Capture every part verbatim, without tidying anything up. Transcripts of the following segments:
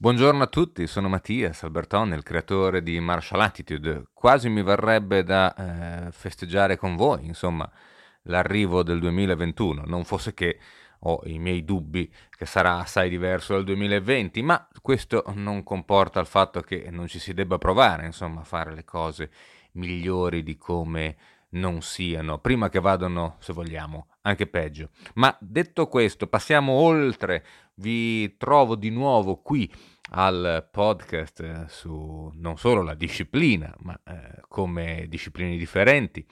Buongiorno a tutti, sono Mattia Albertone, il creatore di Martial Attitude. Quasi mi varrebbe da eh, festeggiare con voi, insomma, l'arrivo del duemilaventuno, non fosse che ho i miei dubbi che sarà assai diverso dal duemilaventi, ma questo non comporta il fatto che non ci si debba provare, insomma, a fare le cose migliori di come non siano, prima che vadano, se vogliamo, anche peggio. Ma detto questo, passiamo oltre. Vi trovo di nuovo qui al podcast su non solo la disciplina, ma eh, come discipline differenti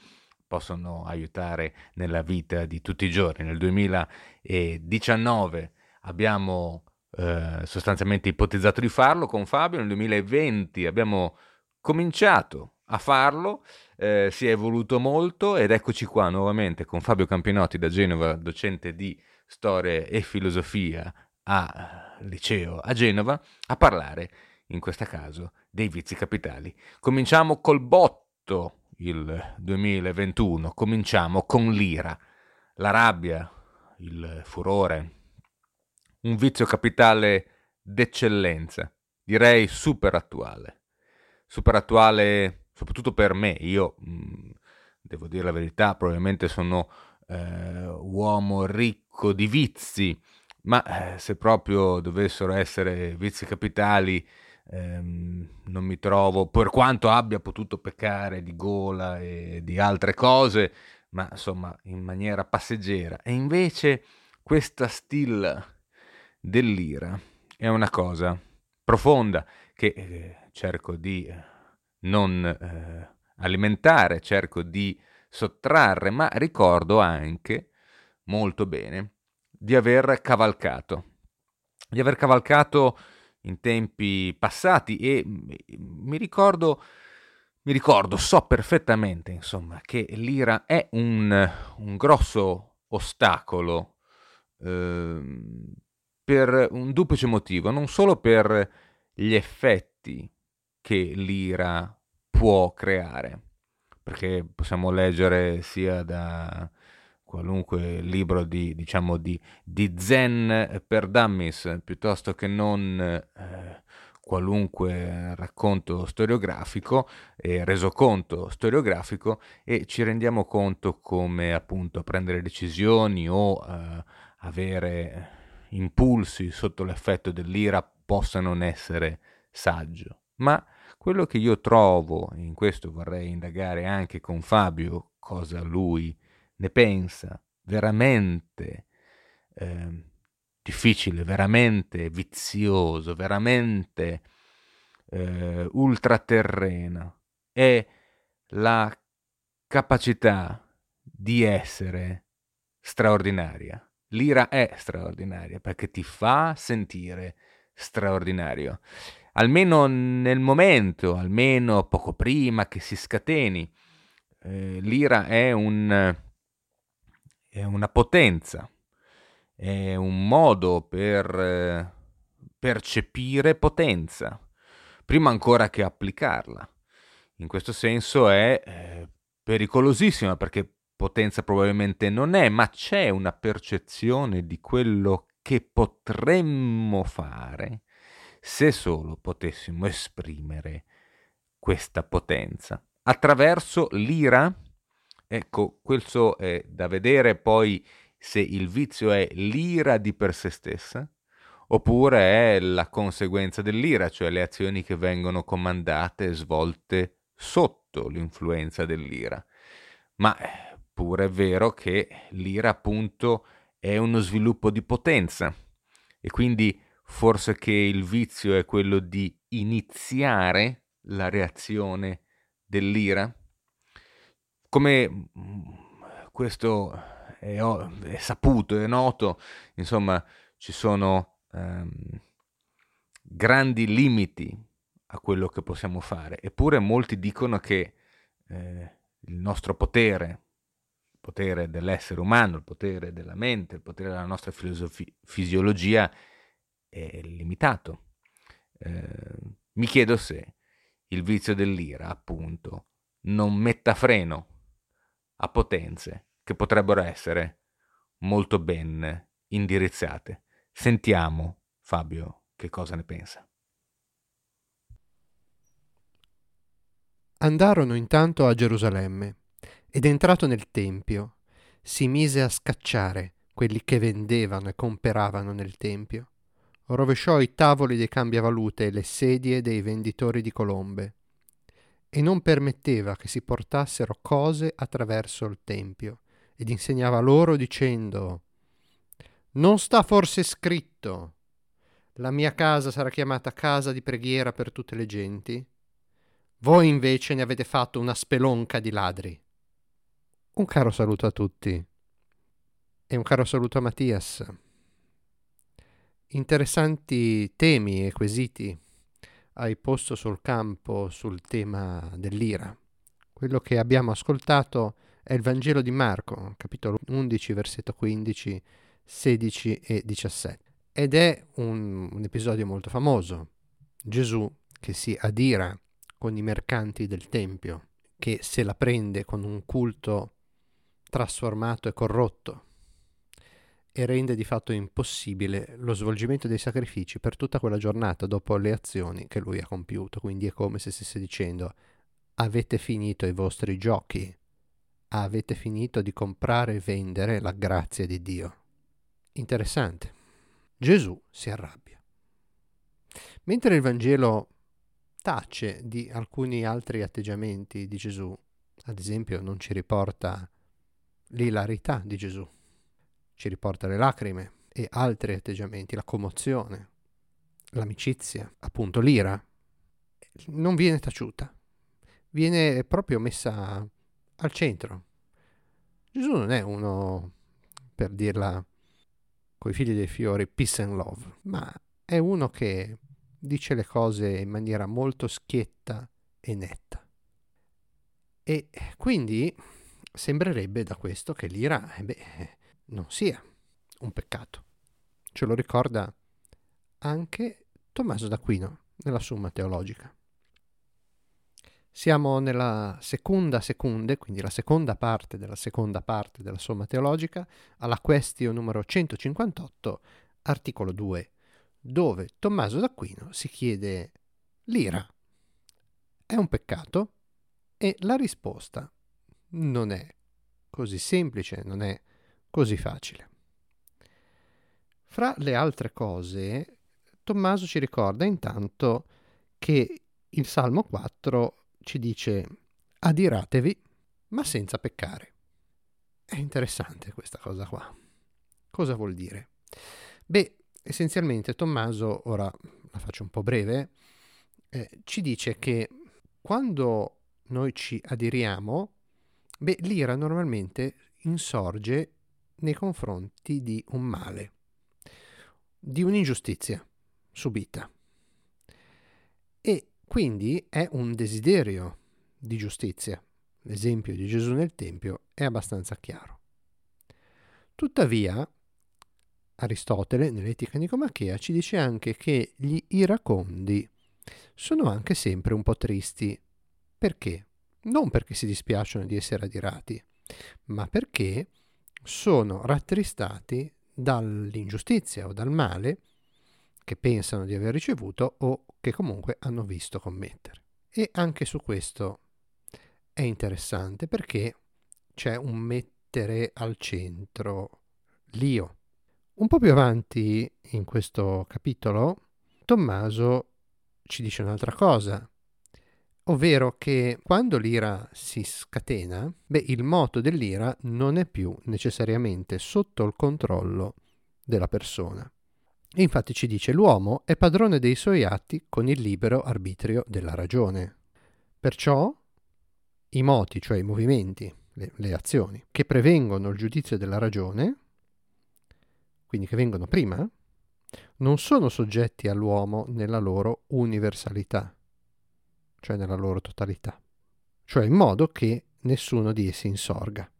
possono aiutare nella vita di tutti i giorni. Nel duemiladiciannove abbiamo eh, sostanzialmente ipotizzato di farlo con Fabio, nel duemilaventi abbiamo cominciato a farlo, eh, si è evoluto molto ed eccoci qua nuovamente con Fabio Campinotti da Genova, docente di storia e filosofia a liceo a Genova, a parlare in questo caso dei vizi capitali. Cominciamo col botto il duemilaventuno, cominciamo con l'ira, la rabbia, il furore, un vizio capitale d'eccellenza, direi super attuale, super attuale soprattutto per me. Io mh, devo dire la verità, probabilmente sono eh, uomo ricco di vizi, ma eh, se proprio dovessero essere vizi capitali, ehm, non mi trovo, per quanto abbia potuto peccare di gola e di altre cose, ma insomma in maniera passeggera. E invece questa stilla dell'ira è una cosa profonda che eh, cerco di... Eh, non eh, alimentare, cerco di sottrarre, ma ricordo anche molto bene di aver cavalcato, di aver cavalcato in tempi passati e mi ricordo, mi ricordo, so perfettamente, insomma, che l'ira è un, un grosso ostacolo eh, per un duplice motivo, non solo per gli effetti che l'ira può creare, perché possiamo leggere sia da qualunque libro di, diciamo, di, di Zen per dummies, piuttosto che non eh, qualunque racconto storiografico e eh, resoconto storiografico, e ci rendiamo conto come appunto prendere decisioni o eh, avere impulsi sotto l'effetto dell'ira possa non essere saggio. Ma quello che io trovo, e in questo vorrei indagare anche con Fabio cosa lui ne pensa, veramente eh, difficile, veramente vizioso, veramente eh, ultraterrena, è la capacità di essere straordinaria. L'ira è straordinaria perché ti fa sentire straordinario. Almeno nel momento, almeno poco prima che si scateni, eh, l'ira è un, è una potenza, è un modo per eh, percepire potenza, prima ancora che applicarla. In questo senso è eh, pericolosissima, perché potenza probabilmente non è, ma c'è una percezione di quello che potremmo fare se solo potessimo esprimere questa potenza attraverso l'ira. Ecco, questo è da vedere poi se il vizio è l'ira di per sé stessa oppure è la conseguenza dell'ira, cioè le azioni che vengono comandate e svolte sotto l'influenza dell'ira. Ma pure è vero che l'ira appunto è uno sviluppo di potenza, e quindi forse che il vizio è quello di iniziare la reazione dell'ira. Come questo è, è saputo, è noto, insomma, ci sono ehm, grandi limiti a quello che possiamo fare, eppure molti dicono che eh, il nostro potere, il potere dell'essere umano, il potere della mente, il potere della nostra filosofi- fisiologia è limitato. Eh, mi chiedo se il vizio dell'ira appunto non metta freno a potenze che potrebbero essere molto ben indirizzate. Sentiamo Fabio che cosa ne pensa. Andarono intanto a Gerusalemme ed entrato nel Tempio si mise a scacciare quelli che vendevano e comperavano nel Tempio. Rovesciò i tavoli dei cambiavalute e le sedie dei venditori di colombe e non permetteva che si portassero cose attraverso il Tempio ed insegnava loro dicendo: «Non sta forse scritto: la mia casa sarà chiamata casa di preghiera per tutte le genti? Voi invece ne avete fatto una spelonca di ladri». Un caro saluto a tutti e un caro saluto a Mattias. Interessanti temi e quesiti hai posto sul campo sul tema dell'ira. Quello che abbiamo ascoltato è il Vangelo di Marco, capitolo undici, versetto quindici, sedici e diciassette. Ed è un, un episodio molto famoso. Gesù che si adira con i mercanti del Tempio, che se la prende con un culto trasformato e corrotto e rende di fatto impossibile lo svolgimento dei sacrifici per tutta quella giornata dopo le azioni che lui ha compiuto. Quindi è come se stesse dicendo: avete finito i vostri giochi, avete finito di comprare e vendere la grazia di Dio. Interessante. Gesù si arrabbia. Mentre il Vangelo tace di alcuni altri atteggiamenti di Gesù, ad esempio non ci riporta l'ilarità di Gesù, ci riporta le lacrime e altri atteggiamenti, la commozione, l'amicizia, appunto l'ira, non viene taciuta, viene proprio messa al centro. Gesù non è uno, per dirla coi figli dei fiori, peace and love, ma è uno che dice le cose in maniera molto schietta e netta. E quindi sembrerebbe da questo che l'ira eh beh, non sia un peccato. Ce lo ricorda anche Tommaso d'Aquino nella Somma Teologica. Siamo nella seconda seconde, quindi la seconda parte della seconda parte della Somma Teologica, alla question numero centocinquantotto, articolo due, dove Tommaso d'Aquino si chiede: l'ira è un peccato? E la risposta non è così semplice, non è così facile. Fra le altre cose, Tommaso ci ricorda intanto che il Salmo quattro ci dice: adiratevi, ma senza peccare. È interessante questa cosa qua. Cosa vuol dire? Beh, essenzialmente Tommaso, ora la faccio un po' breve, eh, ci dice che quando noi ci adiriamo, beh, l'ira normalmente insorge nei confronti di un male, di un'ingiustizia subita. E quindi è un desiderio di giustizia. L'esempio di Gesù nel Tempio è abbastanza chiaro. Tuttavia, Aristotele, nell'Etica Nicomachea, ci dice anche che gli iracondi sono anche sempre un po' tristi. Perché? Non perché si dispiacciono di essere adirati, ma perché sono rattristati dall'ingiustizia o dal male che pensano di aver ricevuto o che comunque hanno visto commettere. E anche su questo è interessante, perché c'è un mettere al centro l'io. Un po' più avanti in questo capitolo Tommaso ci dice un'altra cosa, ovvero che quando l'ira si scatena, beh, il moto dell'ira non è più necessariamente sotto il controllo della persona. E infatti ci dice: l'uomo è padrone dei suoi atti con il libero arbitrio della ragione. Perciò i moti, cioè i movimenti, le, le azioni, che prevengono il giudizio della ragione, quindi che vengono prima, non sono soggetti all'uomo nella loro universalità, cioè nella loro totalità, cioè in modo che nessuno di essi insorga,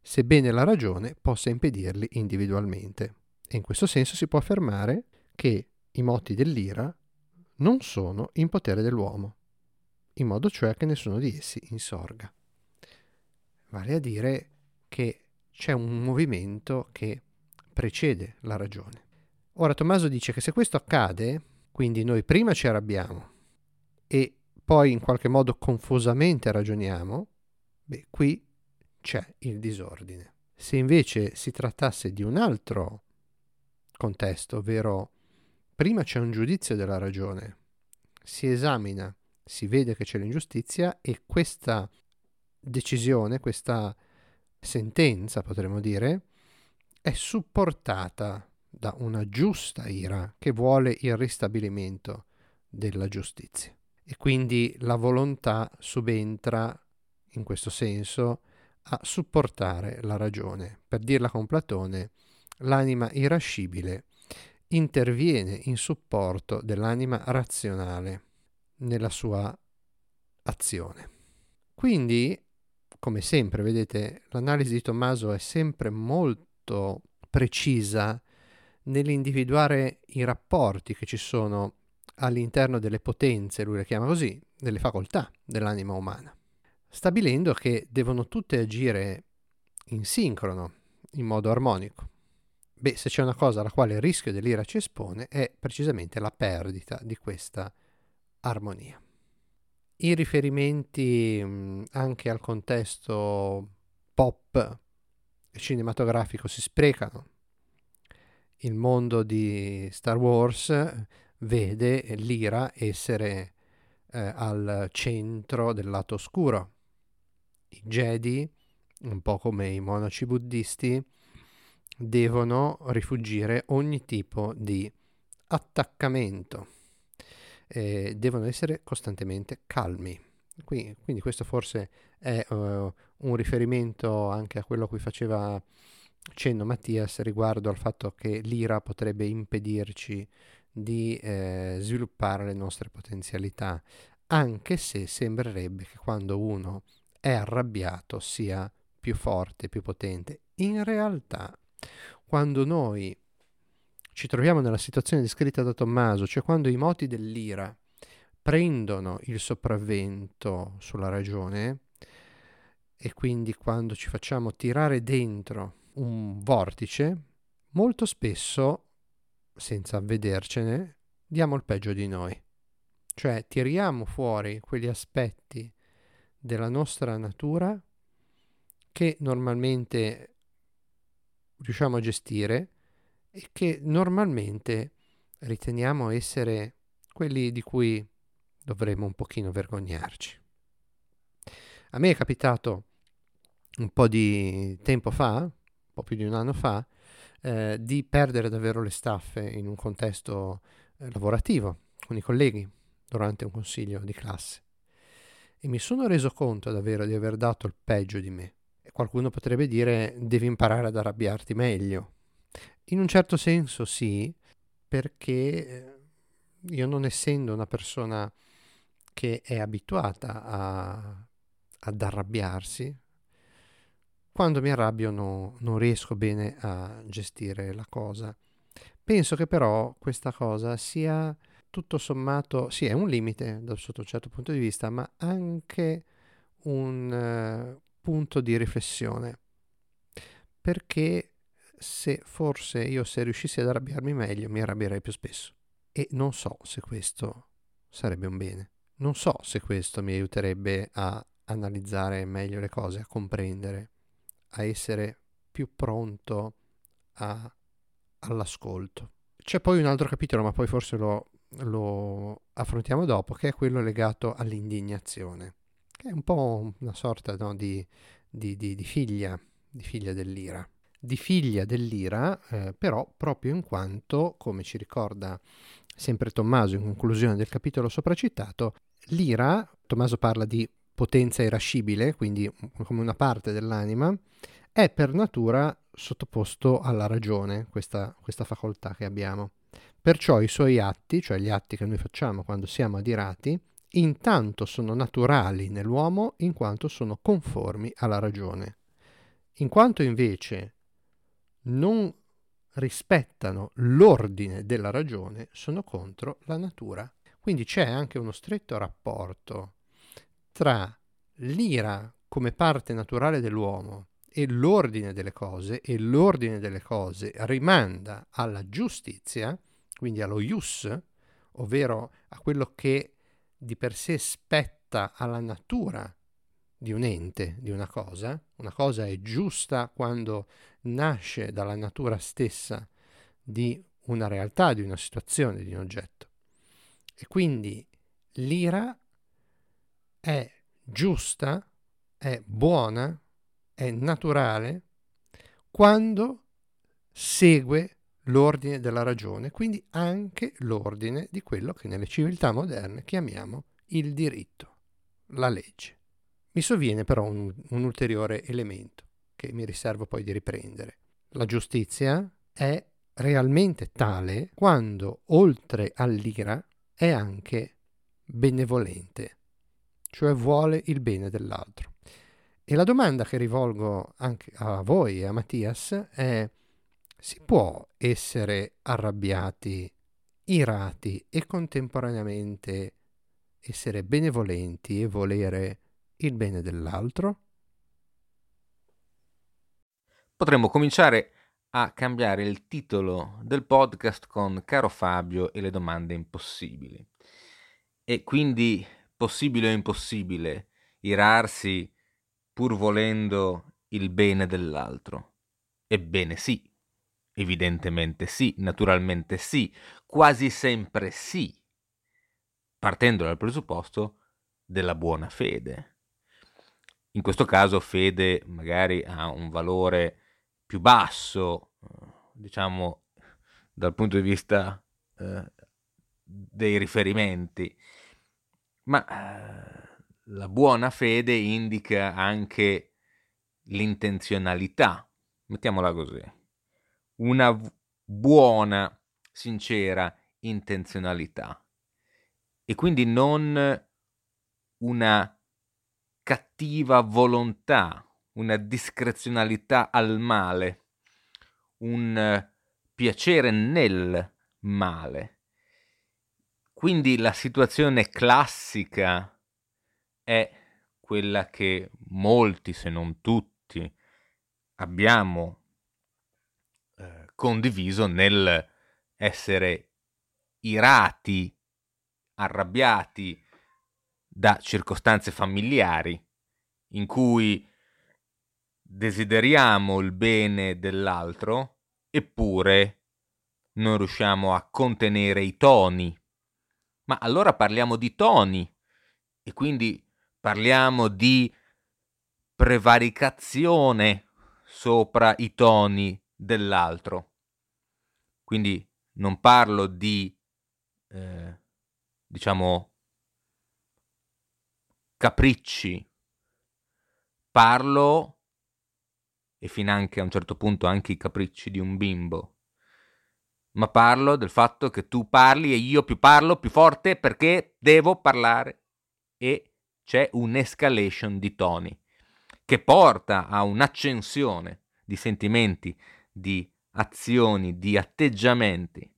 sebbene la ragione possa impedirli individualmente. E in questo senso si può affermare che i moti dell'ira non sono in potere dell'uomo, in modo cioè che nessuno di essi insorga. Vale a dire che c'è un movimento che precede la ragione. Ora Tommaso dice che se questo accade, quindi noi prima ci arrabbiamo e poi in qualche modo confusamente ragioniamo, beh, qui c'è il disordine. Se invece si trattasse di un altro contesto, ovvero prima c'è un giudizio della ragione, si esamina, si vede che c'è l'ingiustizia e questa decisione, questa sentenza, potremmo dire, è supportata da una giusta ira che vuole il ristabilimento della giustizia. E quindi la volontà subentra, in questo senso, a supportare la ragione. Per dirla con Platone, l'anima irascibile interviene in supporto dell'anima razionale nella sua azione. Quindi, come sempre, vedete, l'analisi di Tommaso è sempre molto precisa nell'individuare i rapporti che ci sono all'interno delle potenze, lui le chiama così, delle facoltà dell'anima umana, stabilendo che devono tutte agire in sincrono, in modo armonico. Beh, se c'è una cosa alla quale il rischio dell'ira ci espone è precisamente la perdita di questa armonia. I riferimenti anche al contesto pop e cinematografico si sprecano. Il mondo di Star Wars vede l'ira essere eh, al centro del lato oscuro. I Jedi, un po' come i monaci buddisti, devono rifuggire ogni tipo di attaccamento, eh, devono essere costantemente calmi. Quindi, quindi questo forse è uh, un riferimento anche a quello a cui faceva cenno Mattias riguardo al fatto che l'ira potrebbe impedirci di eh, sviluppare le nostre potenzialità, anche se sembrerebbe che quando uno è arrabbiato sia più forte, più potente. In realtà, quando noi ci troviamo nella situazione descritta da Tommaso, cioè quando i moti dell'ira prendono il sopravvento sulla ragione e quindi quando ci facciamo tirare dentro un vortice, molto spesso, senza avvedercene, diamo il peggio di noi. Cioè tiriamo fuori quegli aspetti della nostra natura che normalmente riusciamo a gestire e che normalmente riteniamo essere quelli di cui dovremmo un pochino vergognarci. A me è capitato un po' di tempo fa, un po' più di un anno fa, eh, di perdere davvero le staffe in un contesto eh, lavorativo con i colleghi durante un consiglio di classe, e mi sono reso conto davvero di aver dato il peggio di me. Qualcuno potrebbe dire: devi imparare ad arrabbiarti meglio. In un certo senso sì, perché io, non essendo una persona che è abituata a, ad arrabbiarsi, quando mi arrabbio no, non riesco bene a gestire la cosa. Penso che però questa cosa sia tutto sommato, sì, è un limite da sotto un certo punto di vista, ma anche un uh, punto di riflessione, perché se forse io se riuscissi ad arrabbiarmi meglio mi arrabbierei più spesso, e non so se questo sarebbe un bene, non so se questo mi aiuterebbe a analizzare meglio le cose, a comprendere, a essere più pronto a, all'ascolto. C'è poi un altro capitolo, ma poi forse lo, lo affrontiamo dopo, che è quello legato all'indignazione, che è un po' una sorta no, di, di, di, di figlia, di figlia dell'ira. Di figlia dell'ira, eh, però, proprio in quanto, come ci ricorda sempre Tommaso in conclusione del capitolo sopracitato, l'ira, Tommaso parla di potenza irascibile, quindi come una parte dell'anima, è per natura sottoposto alla ragione, questa, questa facoltà che abbiamo. Perciò i suoi atti, cioè gli atti che noi facciamo quando siamo adirati, intanto sono naturali nell'uomo in quanto sono conformi alla ragione. In quanto invece non rispettano l'ordine della ragione, sono contro la natura. Quindi c'è anche uno stretto rapporto tra l'ira come parte naturale dell'uomo e l'ordine delle cose, e l'ordine delle cose rimanda alla giustizia, quindi allo ius, ovvero a quello che di per sé spetta alla natura di un ente, di una cosa. Una cosa è giusta quando nasce dalla natura stessa di una realtà, di una situazione, di un oggetto. E quindi l'ira è giusta, è buona, è naturale quando segue l'ordine della ragione, quindi anche l'ordine di quello che nelle civiltà moderne chiamiamo il diritto, la legge. Mi sovviene però un, un ulteriore elemento che mi riservo poi di riprendere. La giustizia è realmente tale quando, oltre all'ira, è anche benevolente, cioè vuole il bene dell'altro. E la domanda che rivolgo anche a voi e a Mattias è: si può essere arrabbiati, irati e contemporaneamente essere benevolenti e volere il bene dell'altro? Potremmo cominciare a cambiare il titolo del podcast con Caro Fabio e le domande impossibili. E quindi possibile o impossibile irarsi pur volendo il bene dell'altro? Ebbene sì, evidentemente sì, naturalmente sì, quasi sempre sì, partendo dal presupposto della buona fede. In questo caso fede magari ha un valore più basso, diciamo, dal punto di vista eh, dei riferimenti, ma eh, la buona fede indica anche l'intenzionalità, mettiamola così, una buona, sincera intenzionalità, e quindi non una cattiva volontà, una discrezionalità al male, un piacere nel male. Quindi la situazione classica è quella che molti, se non tutti, abbiamo eh, condiviso nel essere irati, arrabbiati da circostanze familiari in cui desideriamo il bene dell'altro, eppure non riusciamo a contenere i toni. Ma allora parliamo di toni, e quindi parliamo di prevaricazione sopra i toni dell'altro. Quindi non parlo di, eh, diciamo, capricci, parlo, e finanche a un certo punto anche i capricci di un bimbo, ma parlo del fatto che tu parli e io più parlo più forte perché devo parlare, e c'è un'escalation di toni che porta a un'accensione di sentimenti, di azioni, di atteggiamenti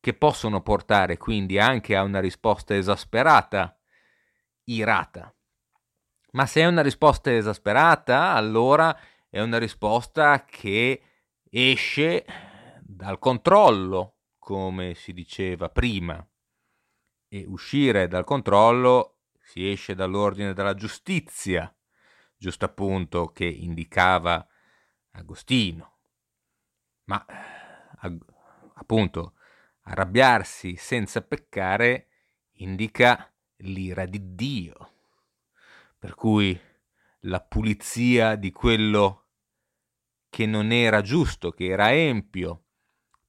che possono portare quindi anche a una risposta esasperata, irata. Ma se è una risposta esasperata, allora è una risposta che esce dal controllo, come si diceva prima. E uscire dal controllo si esce dall'ordine della giustizia, giusto appunto che indicava Agostino. Ma appunto arrabbiarsi senza peccare indica l'ira di Dio, per cui la pulizia di quello che non era giusto, che era empio,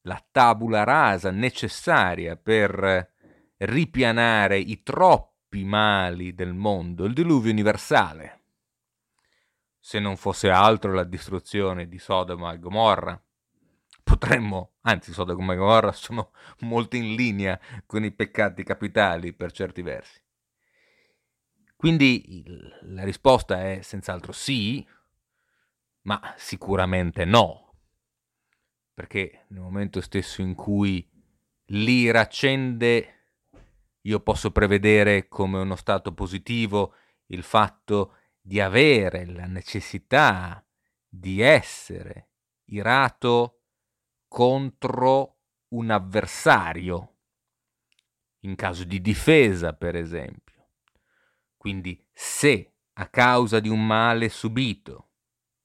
la tabula rasa necessaria per ripianare i troppi mali del mondo, il diluvio universale, se non fosse altro la distruzione di Sodoma e Gomorra. Potremmo, anzi Sodoma e Gomorra sono molto in linea con i peccati capitali per certi versi. Quindi la risposta è senz'altro sì, ma sicuramente no, perché nel momento stesso in cui l'ira accende, io posso prevedere come uno stato positivo il fatto di avere la necessità di essere irato contro un avversario, in caso di difesa, per esempio. Quindi se a causa di un male subito,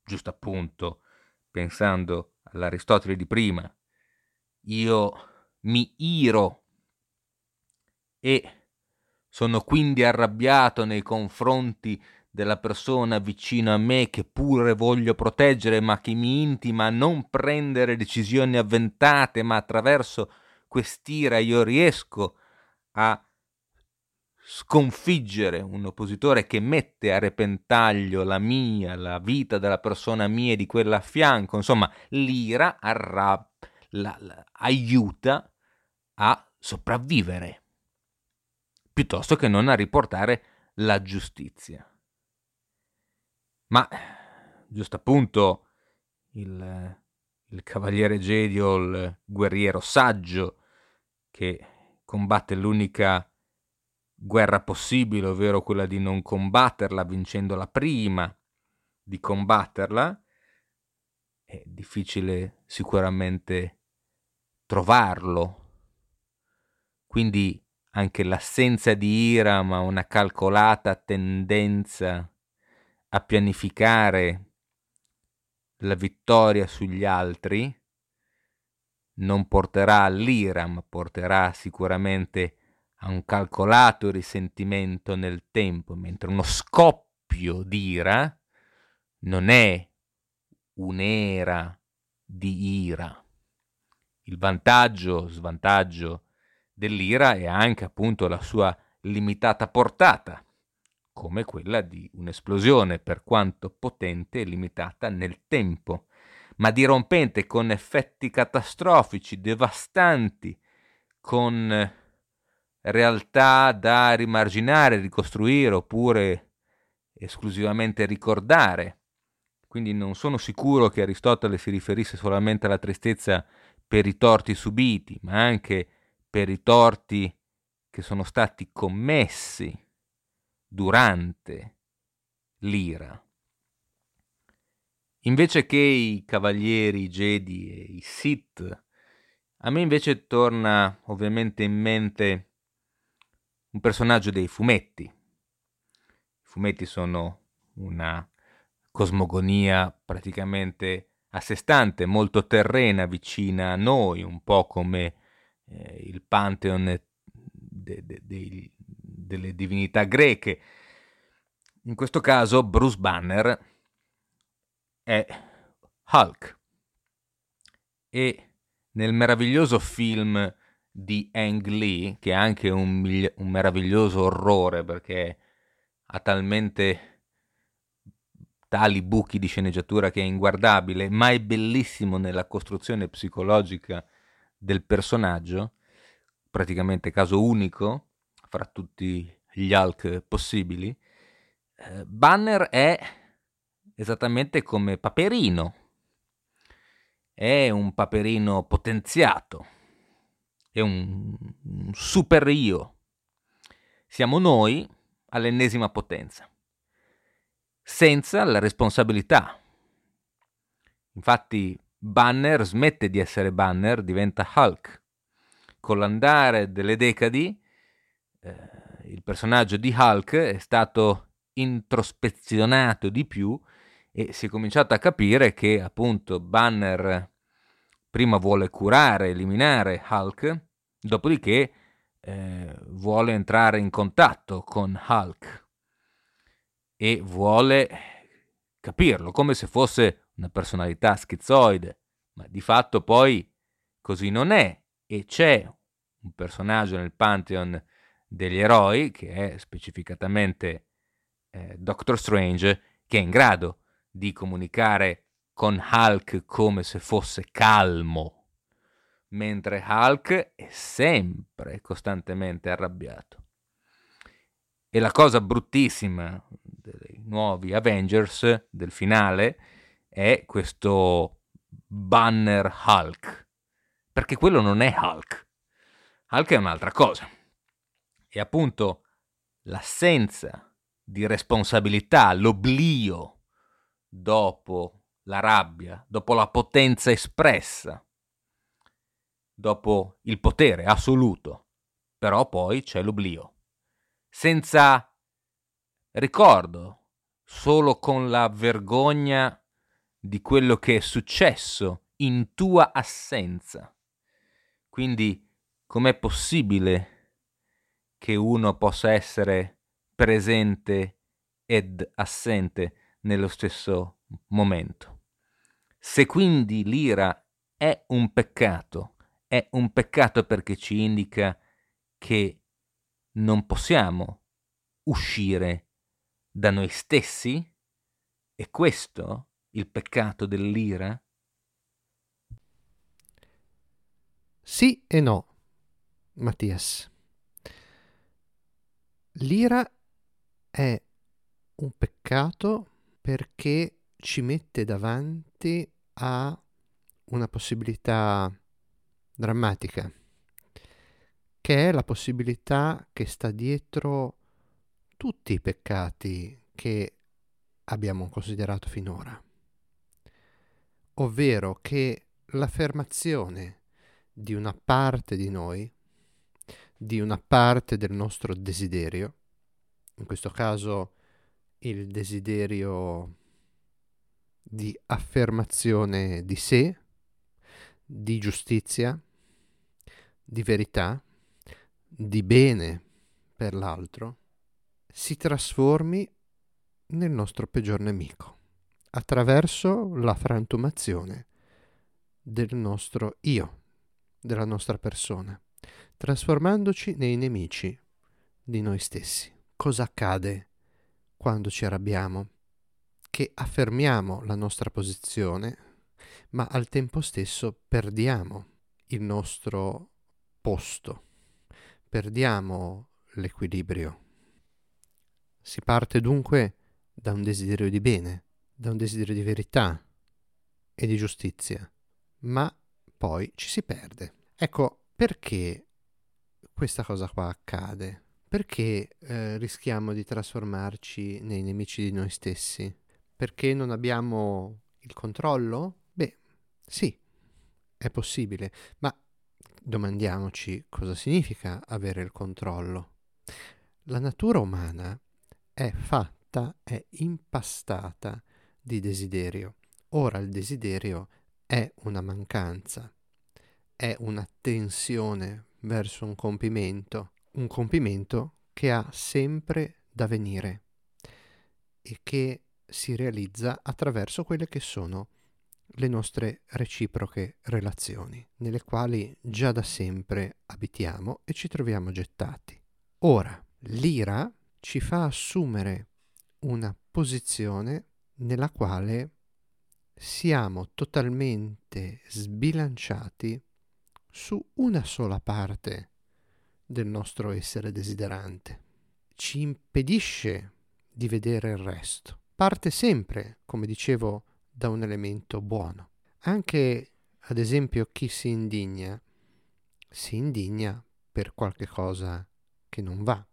giusto appunto pensando all'Aristotele di prima, io mi iro e sono quindi arrabbiato nei confronti della persona vicino a me che pure voglio proteggere, ma che mi intima a non prendere decisioni avventate, ma attraverso quest'ira io riesco a sconfiggere un oppositore che mette a repentaglio la mia, la vita della persona mia e di quella a fianco. Insomma, l'ira arrab- la, la, aiuta a sopravvivere, piuttosto che non a riportare la giustizia. Ma, giusto appunto, il, il cavaliere Jedi o il guerriero saggio che combatte l'unica guerra possibile, ovvero quella di non combatterla, vincendola prima di combatterla, è difficile sicuramente trovarlo. Quindi anche l'assenza di ira, ma una calcolata tendenza a pianificare la vittoria sugli altri, non porterà all'ira, ma porterà sicuramente a un calcolato risentimento nel tempo, mentre uno scoppio d'ira non è un'era di ira. Il vantaggio, svantaggio dell'ira è anche appunto la sua limitata portata, come quella di un'esplosione, per quanto potente e limitata nel tempo, ma dirompente, con effetti catastrofici, devastanti, con realtà da rimarginare, ricostruire oppure esclusivamente ricordare. Quindi non sono sicuro che Aristotele si riferisse solamente alla tristezza per i torti subiti, ma anche per i torti che sono stati commessi durante l'ira. Invece che i cavalieri Jedi e i Sith, a me invece torna ovviamente in mente un personaggio dei fumetti. I fumetti sono una cosmogonia praticamente a sé stante, molto terrena, vicina a noi, un po' come eh, il Pantheon de- de- dei delle divinità greche. In questo caso Bruce Banner è Hulk, e nel meraviglioso film di Ang Lee, che è anche un, migli- un meraviglioso orrore, perché ha talmente tali buchi di sceneggiatura che è inguardabile, ma è bellissimo nella costruzione psicologica del personaggio, praticamente caso unico fra tutti gli Hulk possibili. Banner è esattamente come Paperino, è un Paperino potenziato, è un, un super io, siamo noi all'ennesima potenza, senza la responsabilità. Infatti Banner smette di essere Banner, diventa Hulk. Con l'andare delle decadi il personaggio di Hulk è stato introspezionato di più e si è cominciato a capire che appunto Banner prima vuole curare, eliminare Hulk, dopodiché eh, vuole entrare in contatto con Hulk e vuole capirlo come se fosse una personalità schizoide, ma di fatto poi così non è, e c'è un personaggio nel Pantheon degli eroi, che è specificatamente eh, Doctor Strange, che è in grado di comunicare con Hulk come se fosse calmo, mentre Hulk è sempre costantemente arrabbiato. E la cosa bruttissima dei nuovi Avengers, del finale, è questo Banner Hulk, perché quello non è Hulk. Hulk è un'altra cosa. E appunto l'assenza di responsabilità, l'oblio dopo la rabbia, dopo la potenza espressa, dopo il potere assoluto, però poi c'è l'oblio. Senza ricordo, solo con la vergogna di quello che è successo in tua assenza. Quindi com'è possibile che uno possa essere presente ed assente nello stesso momento? Se quindi l'ira è un peccato, è un peccato perché ci indica che non possiamo uscire da noi stessi? E questo il peccato dell'ira? Sì e no, Mattias. L'ira è un peccato perché ci mette davanti a una possibilità drammatica, che è la possibilità che sta dietro tutti i peccati che abbiamo considerato finora, ovvero che l'affermazione di una parte di noi, di una parte del nostro desiderio, in questo caso il desiderio di affermazione di sé, di giustizia, di verità, di bene per l'altro, si trasformi nel nostro peggior nemico attraverso la frantumazione del nostro io, della nostra persona, trasformandoci nei nemici di noi stessi. Cosa accade quando ci arrabbiamo? Che affermiamo la nostra posizione, ma al tempo stesso perdiamo il nostro posto, perdiamo l'equilibrio. Si parte dunque da un desiderio di bene, da un desiderio di verità e di giustizia, ma poi ci si perde. Ecco, perché questa cosa qua accade? Perché eh, rischiamo di trasformarci nei nemici di noi stessi? Perché non abbiamo il controllo? Beh, sì, è possibile, ma domandiamoci cosa significa avere il controllo. La natura umana è fatta, è impastata di desiderio. Ora il desiderio è una mancanza, è un'attenzione verso un compimento, un compimento che ha sempre da venire e che si realizza attraverso quelle che sono le nostre reciproche relazioni, nelle quali già da sempre abitiamo e ci troviamo gettati. Ora, l'ira ci fa assumere una posizione nella quale siamo totalmente sbilanciati su una sola parte del nostro essere desiderante. Ci impedisce di vedere il resto. Parte sempre, come dicevo, da un elemento buono. Anche, ad esempio, chi si indigna, si indigna per qualche cosa che non va,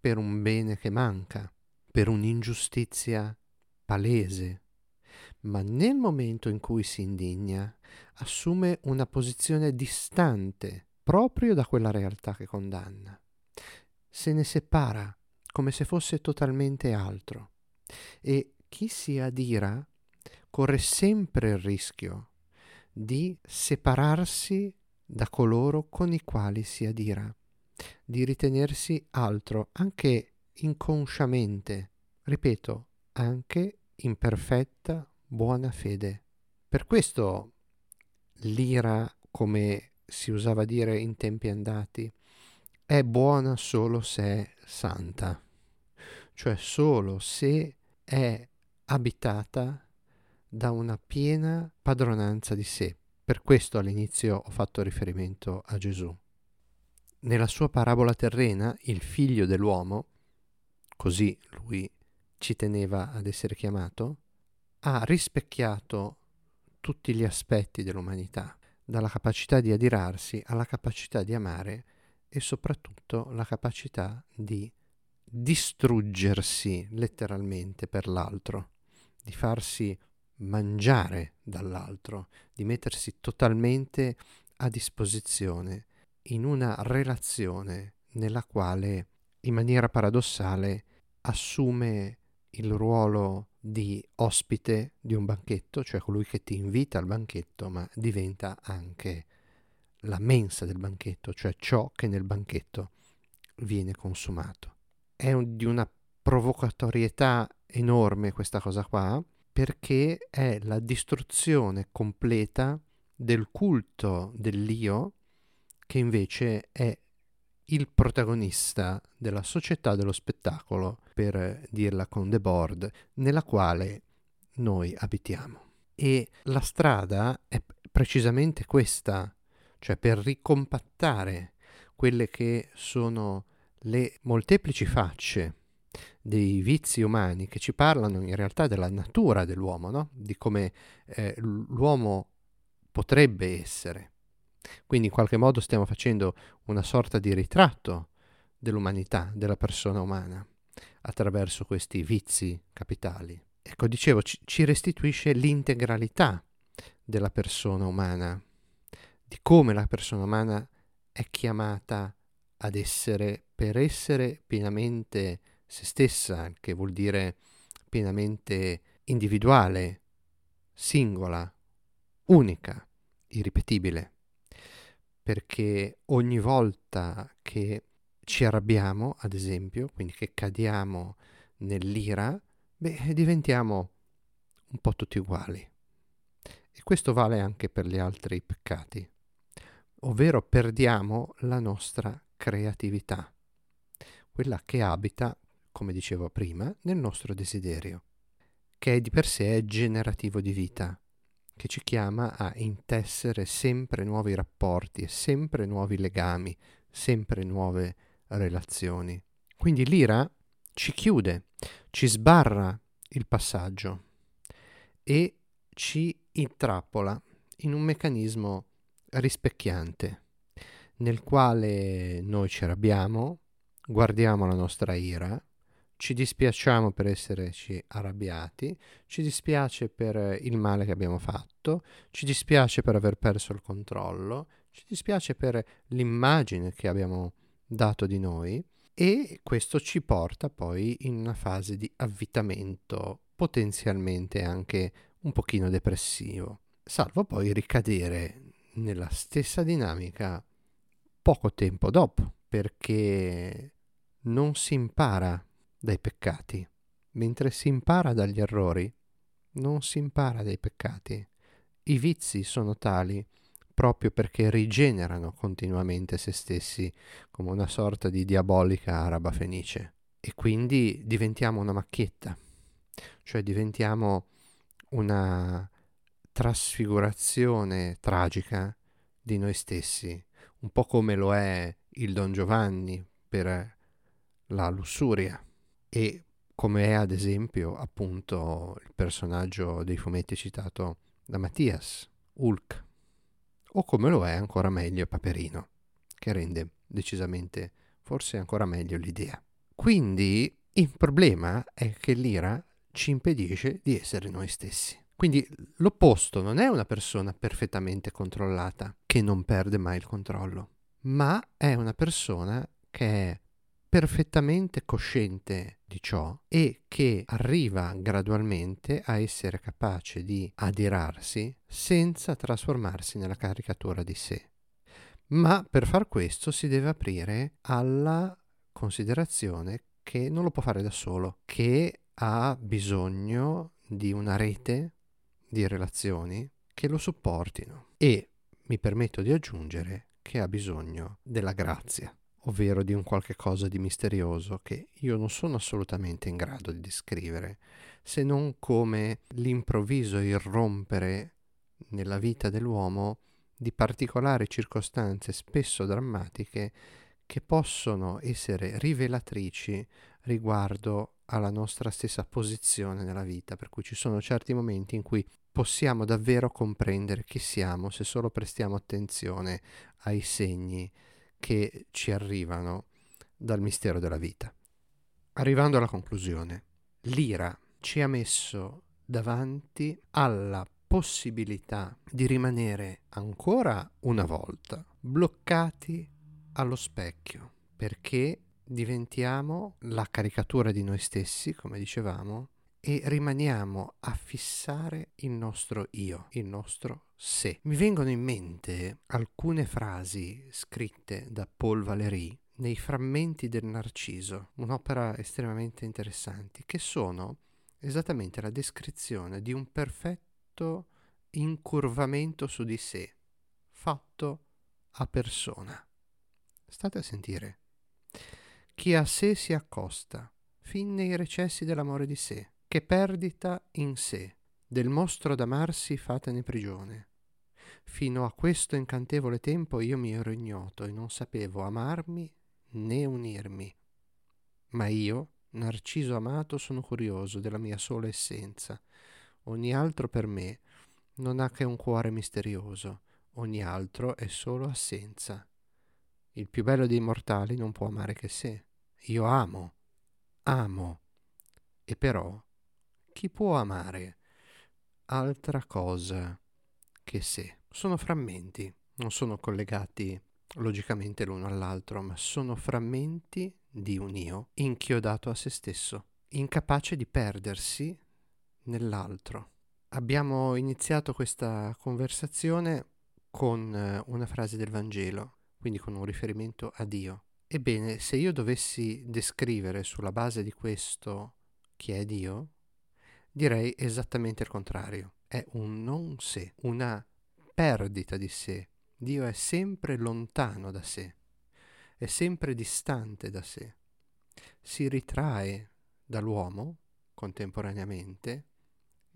per un bene che manca, per un'ingiustizia palese, ma nel momento in cui si indigna assume una posizione distante proprio da quella realtà che condanna. Se ne separa come se fosse totalmente altro. E chi si adira corre sempre il rischio di separarsi da coloro con i quali si adira, di ritenersi altro, anche inconsciamente, ripeto, anche in perfetta buona fede. Per questo l'ira, come si usava dire in tempi andati, è buona solo se è santa, cioè solo se è abitata da una piena padronanza di sé. Per questo all'inizio ho fatto riferimento a Gesù. Nella sua parabola terrena, il figlio dell'uomo, così lui ci teneva ad essere chiamato, ha rispecchiato tutti gli aspetti dell'umanità, dalla capacità di adirarsi alla capacità di amare e soprattutto la capacità di distruggersi letteralmente per l'altro, di farsi mangiare dall'altro, di mettersi totalmente a disposizione in una relazione nella quale, in maniera paradossale, assume il ruolo di ospite di un banchetto, cioè colui che ti invita al banchetto, ma diventa anche la mensa del banchetto, cioè ciò che nel banchetto viene consumato. È un, di una provocatorietà enorme questa cosa qua, perché è la distruzione completa del culto dell'io, che invece è il protagonista della società dello spettacolo, per dirla con Debord, nella quale noi abitiamo. E la strada è precisamente questa, cioè per ricompattare quelle che sono le molteplici facce dei vizi umani, che ci parlano in realtà della natura dell'uomo, no? Di come eh, l'uomo potrebbe essere. Quindi in qualche modo stiamo facendo una sorta di ritratto dell'umanità, della persona umana, attraverso questi vizi capitali. Ecco, dicevo, ci restituisce l'integralità della persona umana, di come la persona umana è chiamata ad essere per essere pienamente se stessa, che vuol dire pienamente individuale, singola, unica, irripetibile. Perché ogni volta che ci arrabbiamo, ad esempio, quindi che cadiamo nell'ira, beh, diventiamo un po' tutti uguali. E questo vale anche per gli altri peccati, ovvero perdiamo la nostra creatività, quella che abita, come dicevo prima, nel nostro desiderio, che di per sé è generativo di vita, che ci chiama a intessere sempre nuovi rapporti e sempre nuovi legami, sempre nuove relazioni. Quindi l'ira ci chiude, ci sbarra il passaggio e ci intrappola in un meccanismo rispecchiante nel quale noi ci arrabbiamo, guardiamo la nostra ira, ci dispiacciamo per esserci arrabbiati, ci dispiace per il male che abbiamo fatto, ci dispiace per aver perso il controllo, ci dispiace per l'immagine che abbiamo dato di noi, e questo ci porta poi in una fase di avvitamento potenzialmente anche un pochino depressivo, salvo poi ricadere nella stessa dinamica poco tempo dopo, perché non si impara dai peccati, mentre si impara dagli errori, non si impara dai peccati. I vizi sono tali proprio perché rigenerano continuamente se stessi, come una sorta di diabolica araba fenice, e quindi diventiamo una macchietta, cioè diventiamo una trasfigurazione tragica di noi stessi, un po' come lo è il Don Giovanni per la lussuria, e come è ad esempio appunto il personaggio dei fumetti citato da Mattias, Hulk, o come lo è ancora meglio Paperino, che rende decisamente forse ancora meglio l'idea. Quindi il problema è che l'ira ci impedisce di essere noi stessi. Quindi l'opposto non è una persona perfettamente controllata che non perde mai il controllo, ma è una persona che è perfettamente cosciente di ciò e che arriva gradualmente a essere capace di adirarsi senza trasformarsi nella caricatura di sé. Ma per far questo si deve aprire alla considerazione che non lo può fare da solo, che ha bisogno di una rete di relazioni che lo supportino, e mi permetto di aggiungere che ha bisogno della grazia, ovvero di un qualche cosa di misterioso che io non sono assolutamente in grado di descrivere, se non come l'improvviso irrompere nella vita dell'uomo di particolari circostanze spesso drammatiche che possono essere rivelatrici riguardo alla nostra stessa posizione nella vita, per cui ci sono certi momenti in cui possiamo davvero comprendere chi siamo se solo prestiamo attenzione ai segni che ci arrivano dal mistero della vita. Arrivando alla conclusione, l'ira ci ha messo davanti alla possibilità di rimanere ancora una volta bloccati allo specchio, perché diventiamo la caricatura di noi stessi, come dicevamo, e rimaniamo a fissare il nostro io, il nostro sé. Mi vengono in mente alcune frasi scritte da Paul Valéry nei frammenti del Narciso, un'opera estremamente interessante, che sono esattamente la descrizione di un perfetto incurvamento su di sé, fatto a persona. State a sentire. Chi a sé si accosta, fin nei recessi dell'amore di sé, che perdita in sé, del mostro d'amarsi fatene prigione. Fino a questo incantevole tempo io mi ero ignoto e non sapevo amarmi né unirmi. Ma io, Narciso amato, sono curioso della mia sola essenza. Ogni altro per me non ha che un cuore misterioso, ogni altro è solo assenza. Il più bello dei mortali non può amare che sé. Io amo, amo, e però chi può amare altra cosa che sé? Sono frammenti, non sono collegati logicamente l'uno all'altro, ma sono frammenti di un io inchiodato a se stesso, incapace di perdersi nell'altro. Abbiamo iniziato questa conversazione con una frase del Vangelo, quindi con un riferimento a Dio. Ebbene, se io dovessi descrivere sulla base di questo chi è Dio, direi esattamente il contrario. È un non sé, una perdita di sé. Dio è sempre lontano da sé, è sempre distante da sé. Si ritrae dall'uomo contemporaneamente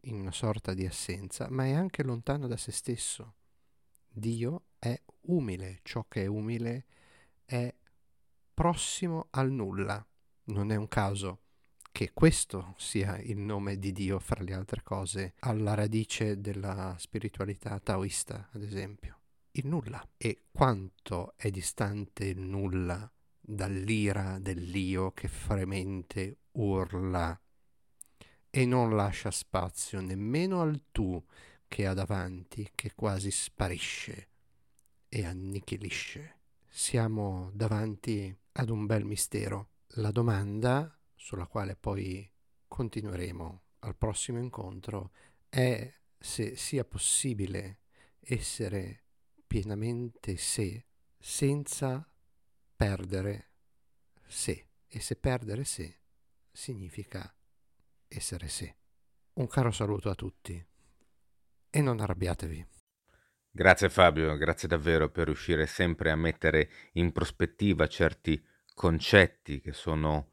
in una sorta di assenza, ma è anche lontano da se stesso. Dio è umile, ciò che è umile è prossimo al nulla. Non è un caso che questo sia il nome di Dio, fra le altre cose, alla radice della spiritualità taoista, ad esempio. Il nulla. E quanto è distante il nulla dall'ira dell'io che fremente urla e non lascia spazio nemmeno al tu che ha davanti, che quasi sparisce e annichilisce. Siamo davanti ad un bel mistero. La domanda, sulla quale poi continueremo al prossimo incontro, è se sia possibile essere pienamente sé senza perdere sé, e se perdere sé significa essere sé. Un caro saluto a tutti e non arrabbiatevi. Grazie Fabio, grazie davvero per riuscire sempre a mettere in prospettiva certi concetti che sono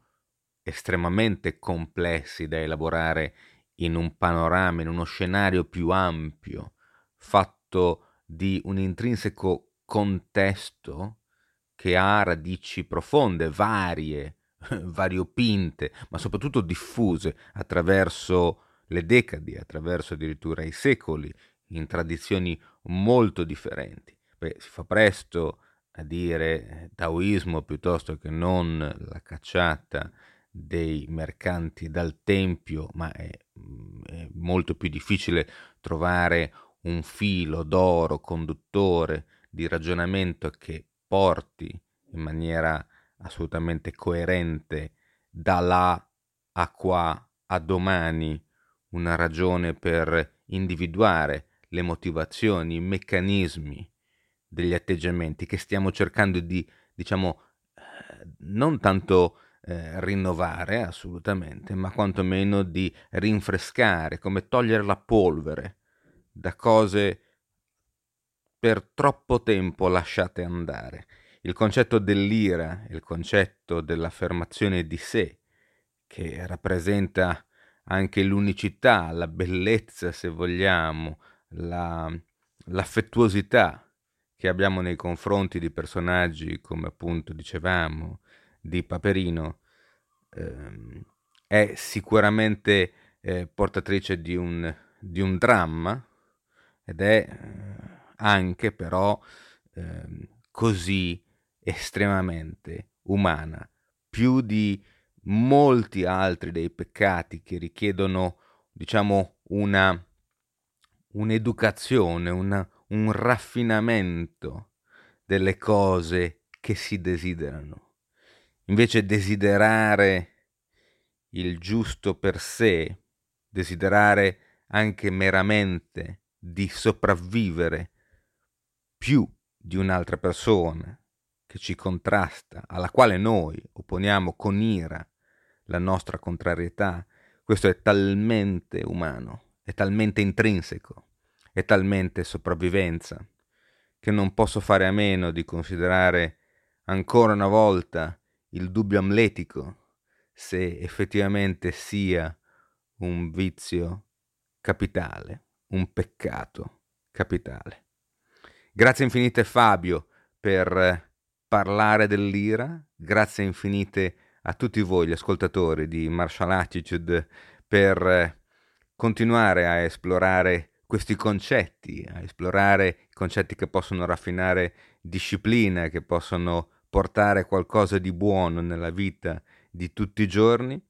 estremamente complessi da elaborare in un panorama, in uno scenario più ampio, fatto di un intrinseco contesto che ha radici profonde, varie, variopinte, ma soprattutto diffuse attraverso le decadi, attraverso addirittura i secoli, in tradizioni molto differenti. Beh, si fa presto a dire taoismo piuttosto che non la cacciata dei mercanti dal tempio, ma è, è molto più difficile trovare un filo d'oro conduttore di ragionamento che porti in maniera assolutamente coerente da là a qua a domani una ragione per individuare le motivazioni, i meccanismi degli atteggiamenti che stiamo cercando di, diciamo, non tanto eh, rinnovare assolutamente, ma quantomeno di rinfrescare, come togliere la polvere da cose per troppo tempo lasciate andare. Il concetto dell'ira, il concetto dell'affermazione di sé, che rappresenta anche l'unicità, la bellezza, se vogliamo, La, l'affettuosità che abbiamo nei confronti di personaggi come appunto dicevamo di Paperino ehm, è sicuramente eh, portatrice di un, di un dramma, ed è eh, anche però eh, così estremamente umana, più di molti altri dei peccati che richiedono, diciamo, una un'educazione, una, un raffinamento delle cose che si desiderano. Invece desiderare il giusto per sé, desiderare anche meramente di sopravvivere più di un'altra persona che ci contrasta, alla quale noi opponiamo con ira la nostra contrarietà, questo è talmente umano, è talmente intrinseco, è talmente sopravvivenza, che non posso fare a meno di considerare ancora una volta il dubbio amletico se effettivamente sia un vizio capitale, un peccato capitale. Grazie infinite Fabio per parlare dell'ira, grazie infinite a tutti voi gli ascoltatori di Martial Attitude per continuare a esplorare questi concetti, a esplorare concetti che possono raffinare disciplina, che possono portare qualcosa di buono nella vita di tutti i giorni.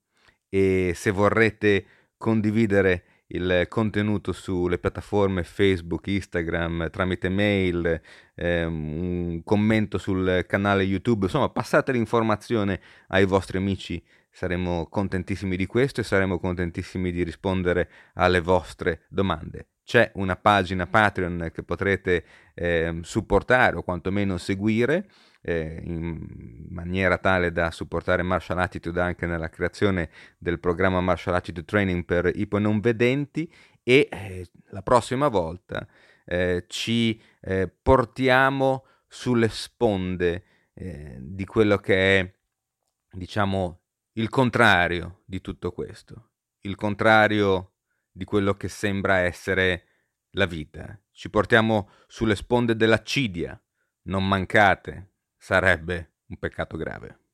E se vorrete condividere il contenuto sulle piattaforme Facebook, Instagram, tramite mail, ehm, un commento sul canale YouTube, insomma passate l'informazione ai vostri amici, saremo contentissimi di questo e saremo contentissimi di rispondere alle vostre domande. C'è una pagina Patreon che potrete ehm, supportare o quantomeno seguire in maniera tale da supportare Martial Attitude anche nella creazione del programma Martial Attitude Training per iponon vedenti, e eh, la prossima volta eh, ci eh, portiamo sulle sponde eh, di quello che è, diciamo, il contrario di tutto questo, il contrario di quello che sembra essere la vita. Ci portiamo sulle sponde dell'accidia, non mancate. Sarebbe un peccato grave.